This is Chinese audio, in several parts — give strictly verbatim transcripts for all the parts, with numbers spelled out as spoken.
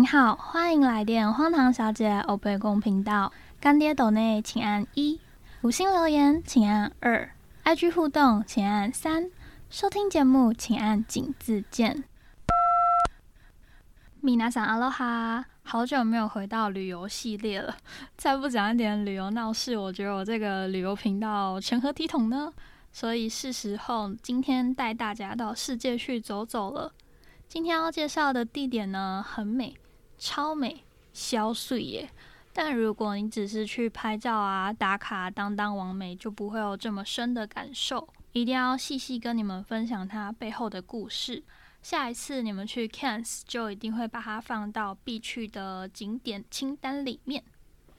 您好，欢迎来电荒唐小姐欧贝公频道，干爹斗内请按一，五星留言请按二 ，I G 互动请按三，收听节目请按井字键。米娜桑阿罗哈，好久没有回到旅游系列了，再不讲一点旅游闹事，我觉得我这个旅游频道成何体统呢？所以是时候今天带大家到世界去走走了。今天要介绍的地点呢，很美，超美，消碎耶！但如果你只是去拍照啊、打卡、当当网美，就不会有这么深的感受。一定要细细跟你们分享它背后的故事。下一次你们去 Cairns 就一定会把它放到必去的景点清单里面。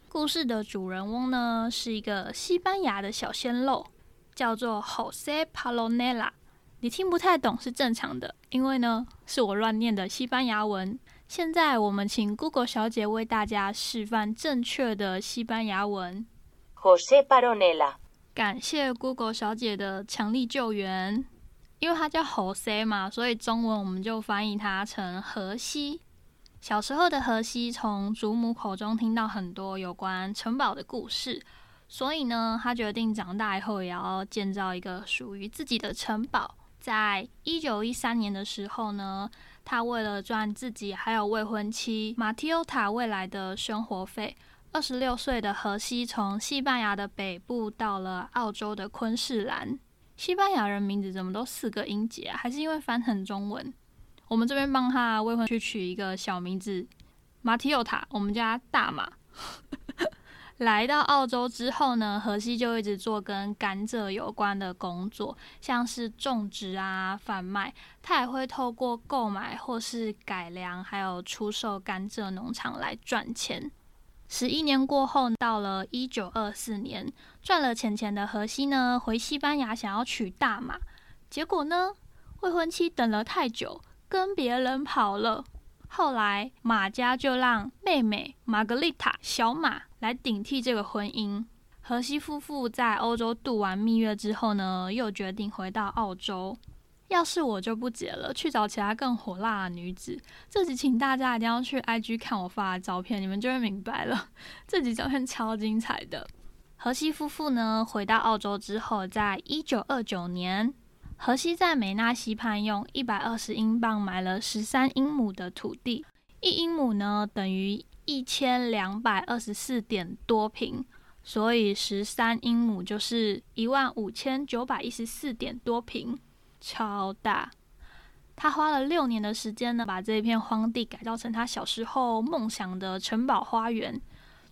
故事的主人翁呢，是一个西班牙的小鲜肉，叫做 José Paronella。 你听不太懂是正常的，因为呢是我乱念的西班牙文。现在我们请 Google 小姐为大家示范正确的西班牙文 José Paronella。 感谢 Google 小姐的强力救援。因为他叫 José 嘛，所以中文我们就翻译他成荷西。小时候的荷西从祖母口中听到很多有关城堡的故事，所以呢，他决定长大以后也要建造一个属于自己的城堡。在一九一三年的时候呢，他为了赚自己还有未婚妻马提欧塔未来的生活费，二十六岁的荷西从西班牙的北部到了澳洲的昆士兰。西班牙人名字怎么都四个音节啊？还是因为翻成中文？我们这边帮他未婚去取一个小名字，马提奥塔，我们叫他大马。来到澳洲之后呢，荷西就一直做跟甘蔗有关的工作，像是种植啊、贩卖。他也会透过购买或是改良，还有出售甘蔗农场来赚钱。十一年过后，到了一九二四年，赚了钱钱的荷西呢，回西班牙想要娶大马，结果呢，未婚妻等了太久，跟别人跑了。后来马家就让妹妹玛格丽塔小马来顶替这个婚姻。荷西夫妇在欧洲度完蜜月之后呢，又决定回到澳洲。要是我就不解了，去找其他更火辣的女子。这集请大家一定要去 I G 看我发的照片，你们就会明白了。这集照片超精彩的。荷西夫妇呢，回到澳洲之后，在一九二九年，荷西在美纳西畔用一百二十英镑买了十三英亩的土地，一英亩呢等于一千两百二十四点多平，所以十三英亩就是一万五千九百一十四点多平。超大。他花了六年的时间呢，把这一片荒地改造成他小时候梦想的城堡花园。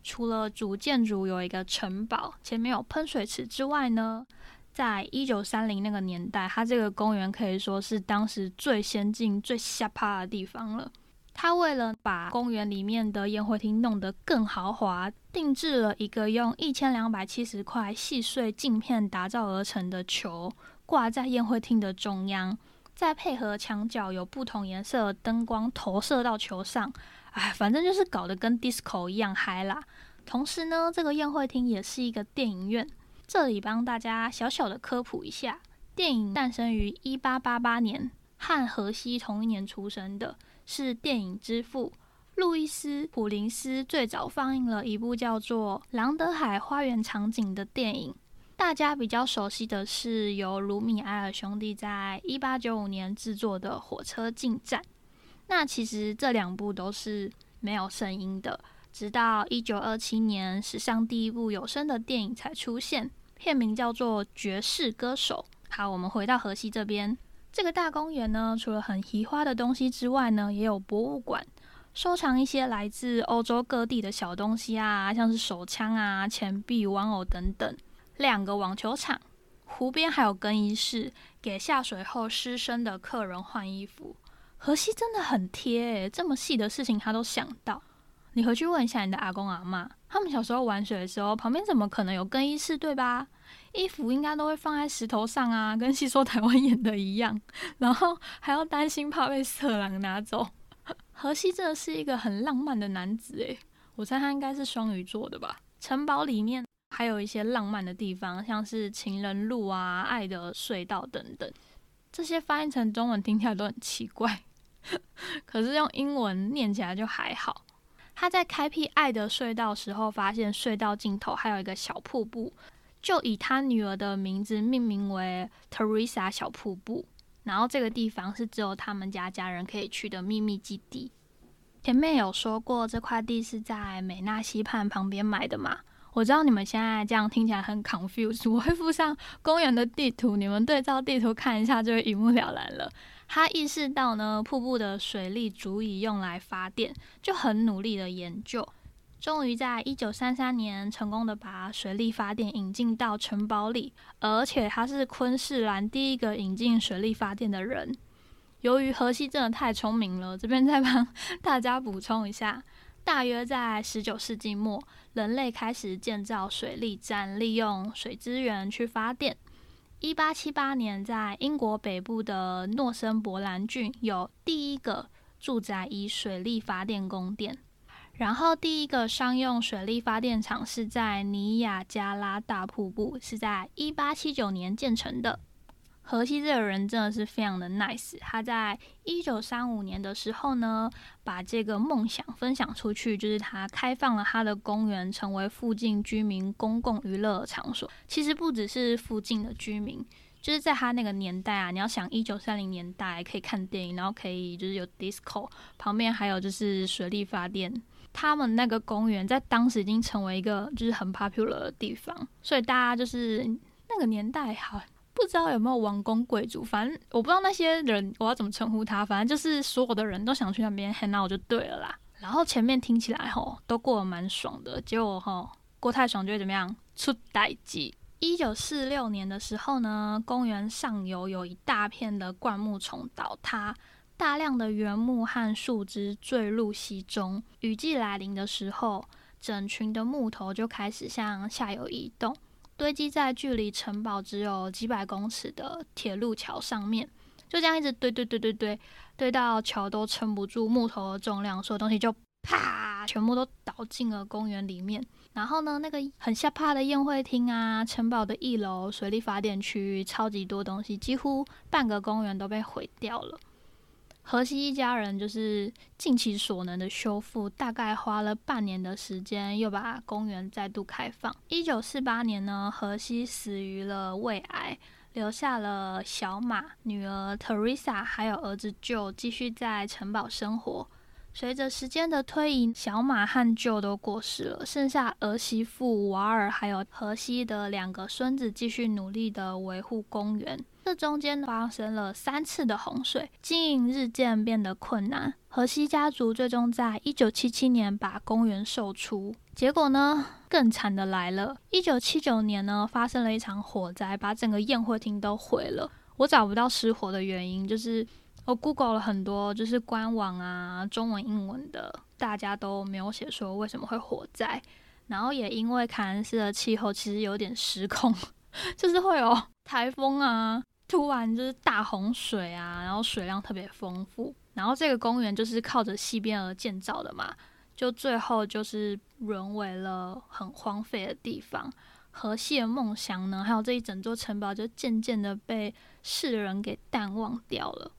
除了主建筑有一个城堡，前面有喷水池之外呢，在一九三零那个年代，他这个公园可以说是当时最先进、最吓趴的地方了。他为了把公园里面的宴会厅弄得更豪华，定制了一个用一千两百七十块细碎镜片打造而成的球，挂在宴会厅的中央，再配合墙角有不同颜色的灯光投射到球上，哎，反正就是搞得跟 disco 一样嗨啦。同时呢，这个宴会厅也是一个电影院。这里帮大家小小的科普一下，电影诞生于一八八八年，和荷西同一年出生的，是电影之父路易斯·普林斯最早放映了一部叫做《朗德海花园场景》的电影。大家比较熟悉的是由卢米埃尔兄弟在一八九五年制作的《火车进站》。那其实这两部都是没有声音的，直到一九二七年史上第一部有声的电影才出现，片名叫做《爵士歌手》。好，我们回到荷西这边。这个大公园呢，除了很奇花的东西之外呢，也有博物馆，收藏一些来自欧洲各地的小东西啊，像是手枪啊、钱币、玩偶等等。两个网球场，湖边还有更衣室，给下水后湿身的客人换衣服。荷西真的很贴欸，这么细的事情他都想到。你回去问一下你的阿公阿嬷，他们小时候玩水的时候，旁边怎么可能有更衣室，对吧？衣服应该都会放在石头上啊，跟戏说台湾演的一样，然后还要担心怕被色狼拿走。荷西真的是一个很浪漫的男子欸，我猜他应该是双鱼座的吧。城堡里面还有一些浪漫的地方，像是情人路啊、爱的隧道等等。这些翻译成中文听起来都很奇怪，可是用英文念起来就还好。他在开辟爱的隧道时候，发现隧道尽头还有一个小瀑布，就以他女儿的名字命名为 Teresa 小瀑布。然后这个地方是只有他们家家人可以去的秘密基地。前面有说过这块地是在美纳溪畔旁边买的嘛，我知道你们现在这样听起来很 confused， 我会附上公园的地图，你们对照地图看一下就会一目了然了。他意识到呢，瀑布的水力足以用来发电，就很努力的研究，终于在一九三三年成功的把水力发电引进到城堡里，而且他是昆士兰第一个引进水力发电的人。由于荷西真的太聪明了，这边再帮大家补充一下，大约在十九世纪末，人类开始建造水力站，利用水资源去发电。一八七八年，在英国北部的诺森伯兰郡有第一个住宅以水力发电供电，然后第一个商用水力发电厂是在尼亚加拉大瀑布，是在一八七九年建成的。荷西这个人真的是非常的 nice， 他在一九三五年的时候呢，把这个梦想分享出去，就是他开放了他的公园成为附近居民公共娱乐场所。其实不只是附近的居民，就是在他那个年代啊，你要想一九三零年代可以看电影，然后可以就是有 disco， 旁边还有就是水力发电，他们那个公园在当时已经成为一个就是很 popular 的地方，所以大家就是那个年代好。不知道有没有王公贵族，反正我不知道那些人我要怎么称呼他，反正就是所有的人都想去那边 hang out 就对了啦。然后前面听起来吼都过得蛮爽的，结果吼过太爽就会怎么样？出代志。一九四六年的时候呢，公园上游有一大片的灌木丛倒塌，大量的原木和树枝坠入溪中。雨季来临的时候，整群的木头就开始向下游移动。堆积在距离城堡只有几百公尺的铁路桥上面，就这样一直堆堆堆堆堆堆到桥都撑不住木头的重量，所有东西就啪，全部都倒进了公园里面。然后呢，那个很下趴的宴会厅啊，城堡的一楼，水力发电区，超级多东西，几乎半个公园都被毁掉了。荷西一家人就是尽其所能的修复，大概花了半年的时间，又把公园再度开放。一九四八年呢，荷西死于了胃癌，留下了小马、女儿 Teresa 还有儿子 Joe 继续在城堡生活。随着时间的推移，小马和 Joe 都过世了，剩下儿媳妇瓦尔还有荷西的两个孙子继续努力的维护公园。这中间发生了三次的洪水，经营日渐变得困难。荷西家族最终在一九七七年把公园售出。结果呢，更惨的来了。一九七九年呢，发生了一场火灾，把整个宴会厅都毁了。我找不到失火的原因，就是我 Google 了很多，就是官网啊，中文、英文的，大家都没有写说为什么会火灾。然后也因为凯恩斯的气候其实有点失控，就是会有台风啊。突然就是大洪水啊，然后水量特别丰富，然后这个公园就是靠着溪边而建造的嘛，就最后就是沦为了很荒废的地方。荷西的梦想呢，还有这一整座城堡就渐渐的被世人给淡忘掉了。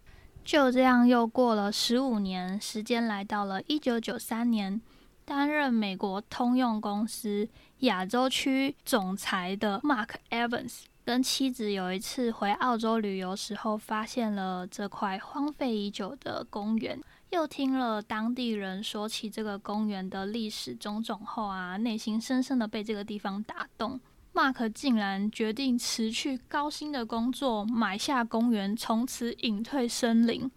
就这样又过了十五年，时间来到了一九九三年，担任美国通用公司亚洲区总裁的 Mark Evans跟妻子有一次回澳洲旅游时候，发现了这块荒废已久的公园，又听了当地人说起这个公园的历史种种后啊，内心深深的被这个地方打动。Mark 竟然决定辞去高薪的工作，买下公园，从此隐退森林。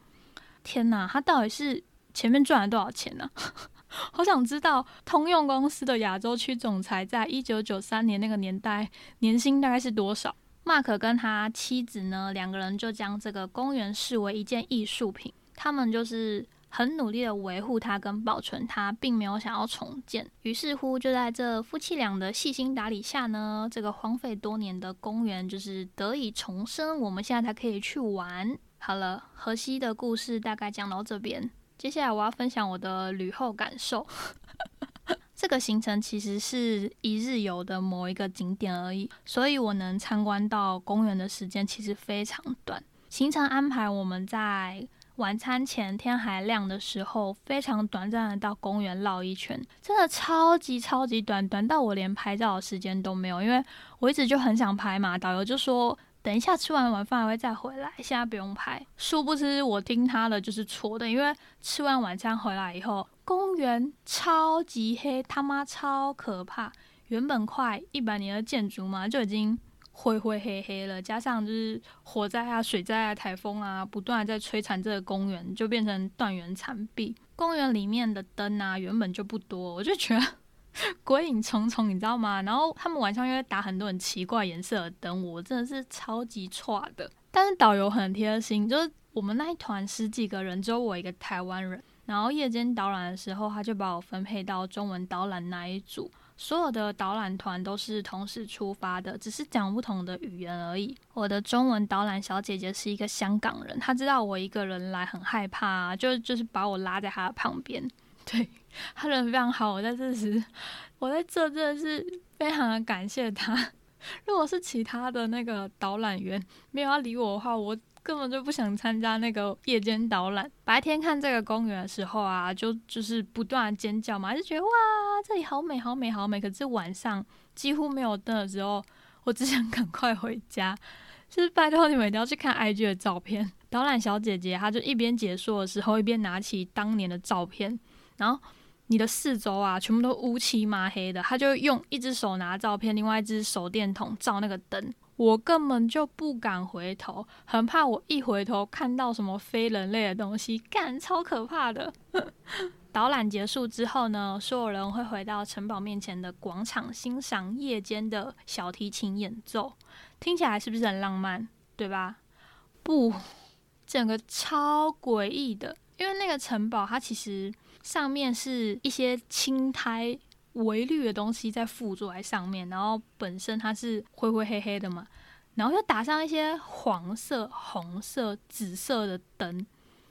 天哪，他到底是前面赚了多少钱呢、啊？好想知道通用公司的亚洲区总裁在一九九三年那个年代年薪大概是多少。 Mark 跟他妻子呢，两个人就将这个公园视为一件艺术品，他们就是很努力的维护它跟保存它，并没有想要重建。于是乎就在这夫妻俩的细心打理下呢，这个荒废多年的公园就是得以重生，我们现在才可以去玩。好了，荷西的故事大概讲到这边，接下来我要分享我的旅后感受。这个行程其实是一日游的某一个景点而已，所以我能参观到公园的时间其实非常短。行程安排我们在晚餐前天还亮的时候，非常短暂的到公园绕一圈，真的超级超级短，短到我连拍照的时间都没有，因为我一直就很想拍嘛，导游就说等一下吃完晚饭还会再回来，现在不用拍。殊不知我听他的就是错的，因为吃完晚餐回来以后，公园超级黑，他妈超可怕。原本快一百年的建筑嘛，就已经灰灰黑黑了，加上就是火灾啊、水灾啊、台风啊，不断在摧残这个公园，就变成断垣残壁。公园里面的灯啊，原本就不多，我就觉得。鬼影重重，你知道吗？然后他们晚上又会打很多很奇怪颜色的灯，我真的是超级差的。但是导游很贴心，就是我们那一团十几个人，只有我一个台湾人。然后夜间导览的时候，他就把我分配到中文导览那一组。所有的导览团都是同时出发的，只是讲不同的语言而已。我的中文导览小姐姐是一个香港人，她知道我一个人来很害怕啊，就就是把我拉在她的旁边。对，他人非常好，我在这时，我在这真的是非常的感谢他。如果是其他的那个导览员没有要理我的话，我根本就不想参加那个夜间导览。白天看这个公园的时候啊，就就是不断的尖叫嘛，就觉得哇，这里好美好美好美。可是晚上几乎没有灯的时候，我只想赶快回家。就是拜托你们一定要去看 I G 的照片。导览小姐姐她就一边解说的时候，一边拿起当年的照片。然后你的四周啊，全部都乌漆麻黑的，他就用一只手拿照片，另外一只手电筒照那个灯，我根本就不敢回头，很怕我一回头看到什么非人类的东西，干，超可怕的。导览结束之后呢，所有人会回到城堡面前的广场欣赏夜间的小提琴演奏，听起来是不是很浪漫，对吧？不，整个超诡异的，因为那个城堡它其实上面是一些青苔微绿的东西在附着在上面，然后本身它是灰灰黑黑的嘛，然后又打上一些黄色、红色、紫色的灯，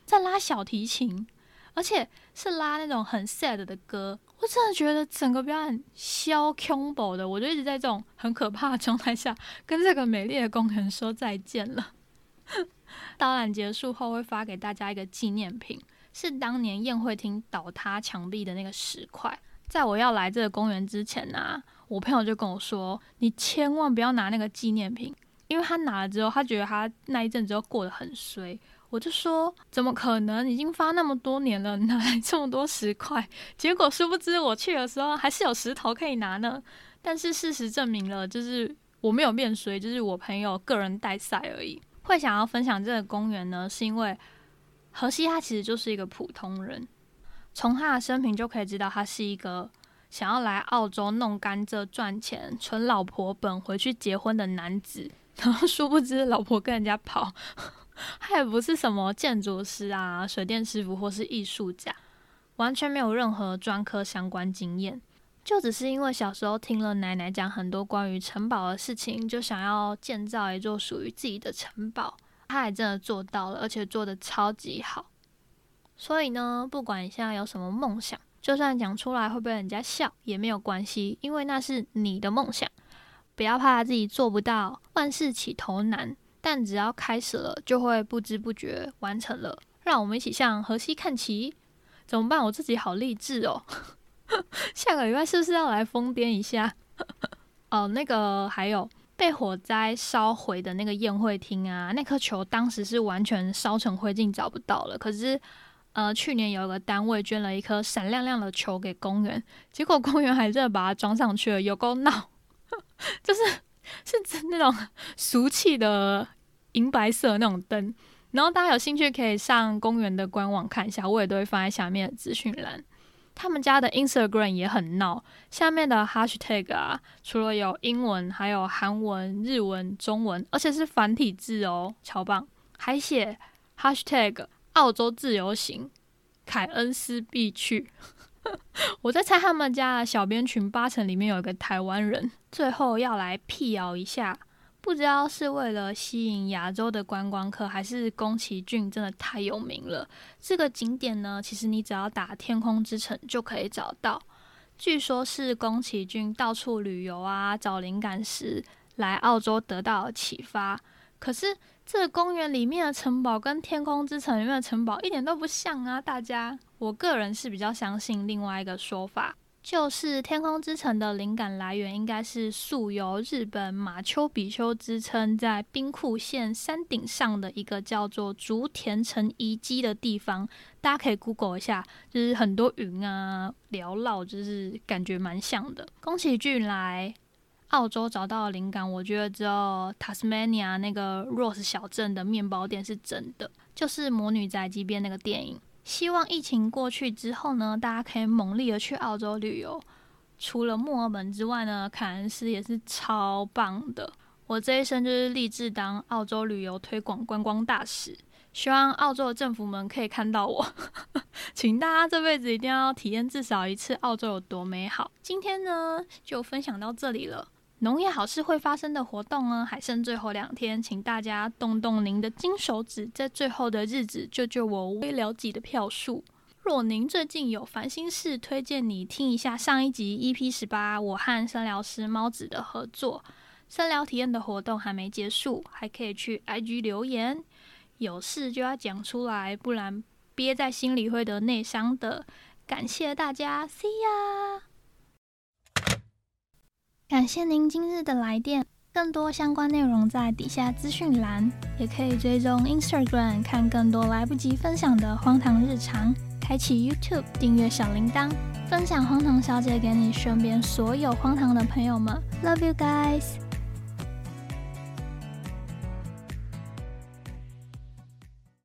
在拉小提琴，而且是拉那种很 sad 的歌。我真的觉得整个表演超恐怖的，我就一直在这种很可怕的状态下跟这个美丽的公园说再见了。导览结束后会发给大家一个纪念品，是当年宴会厅倒塌墙壁的那个石块。在我要来这个公园之前啊，我朋友就跟我说，你千万不要拿那个纪念品，因为他拿了之后，他觉得他那一阵子又过得很衰。我就说怎么可能，已经发那么多年了，哪来这么多石块？结果殊不知我去的时候还是有石头可以拿呢。但是事实证明了，就是我没有变衰，就是我朋友个人带赛而已。会想要分享这个公园呢，是因为荷西他其实就是一个普通人，从他的生平就可以知道，他是一个想要来澳洲弄甘蔗赚钱、存老婆本回去结婚的男子。然后殊不知老婆跟人家跑，他也不是什么建筑师啊、水电师傅或是艺术家，完全没有任何专科相关经验。就只是因为小时候听了奶奶讲很多关于城堡的事情，就想要建造一座属于自己的城堡，他也真的做到了，而且做得超级好。所以呢，不管你现在有什么梦想，就算讲出来会被人家笑也没有关系，因为那是你的梦想，不要怕自己做不到，万事起头难，但只要开始了，就会不知不觉完成了。让我们一起向荷西看齐。怎么办？我自己好励志哦。下个礼拜是不是要来疯癫一下？哦，那个还有被火灾烧毁的那个宴会厅啊，那颗球当时是完全烧成灰烬，找不到了。可是，呃，去年有一个单位捐了一颗闪亮亮的球给公园，结果公园还真的把它装上去了，有够闹！就是是那种俗气的银白色的那种灯。然后大家有兴趣可以上公园的官网看一下，我也都会放在下面的资讯栏。他们家的 Instagram 也很闹，下面的 hashtag 啊，除了有英文，还有韩文、日文、中文，而且是繁体字哦，超棒！还写 hashtag 澳洲自由行，凯恩斯必去。我在猜他们家的小编群八成里面有一个台湾人。最后要来辟谣一下，不知道是为了吸引亚洲的观光客，还是宫崎骏真的太有名了。这个景点呢，其实你只要打天空之城就可以找到。据说是宫崎骏到处旅游啊，找灵感时来澳洲得到启发，可是这个公园里面的城堡跟天空之城里面的城堡一点都不像啊，大家。我个人是比较相信另外一个说法，就是天空之城的灵感来源应该是素有日本马丘比丘之称，在兵库县山顶上的一个叫做竹田城遗迹的地方，大家可以 Google 一下，就是很多云啊缭绕，就是感觉蛮像的。宫崎骏来澳洲找到的灵感，我觉得只有 Tasmania 那个 Rose 小镇的面包店是真的，就是魔女宅急便那个电影。希望疫情过去之后呢，大家可以猛烈的去澳洲旅游。除了墨尔本之外呢，凯恩斯也是超棒的。我这一生就是立志当澳洲旅游推广观光大使，希望澳洲的政府们可以看到我请大家这辈子一定要体验至少一次澳洲有多美好。今天呢就分享到这里了。农业好事会发生的活动呢，还剩最后两天，请大家动动您的金手指，在最后的日子救救我微聊己的票数。若您最近有烦心事，推荐你听一下上一集 E P 十八， 我和声疗师猫子的合作声疗体验的活动还没结束，还可以去 I G 留言，有事就要讲出来，不然憋在心里会得内伤的。感谢大家 ，See ya。感谢您今日的来电，更多相关内容在底下资讯栏，也可以追踪 Instagram 看更多来不及分享的荒唐日常，开启 YouTube 订阅小铃铛，分享荒唐小姐给你身边所有荒唐的朋友们 ，Love you guys。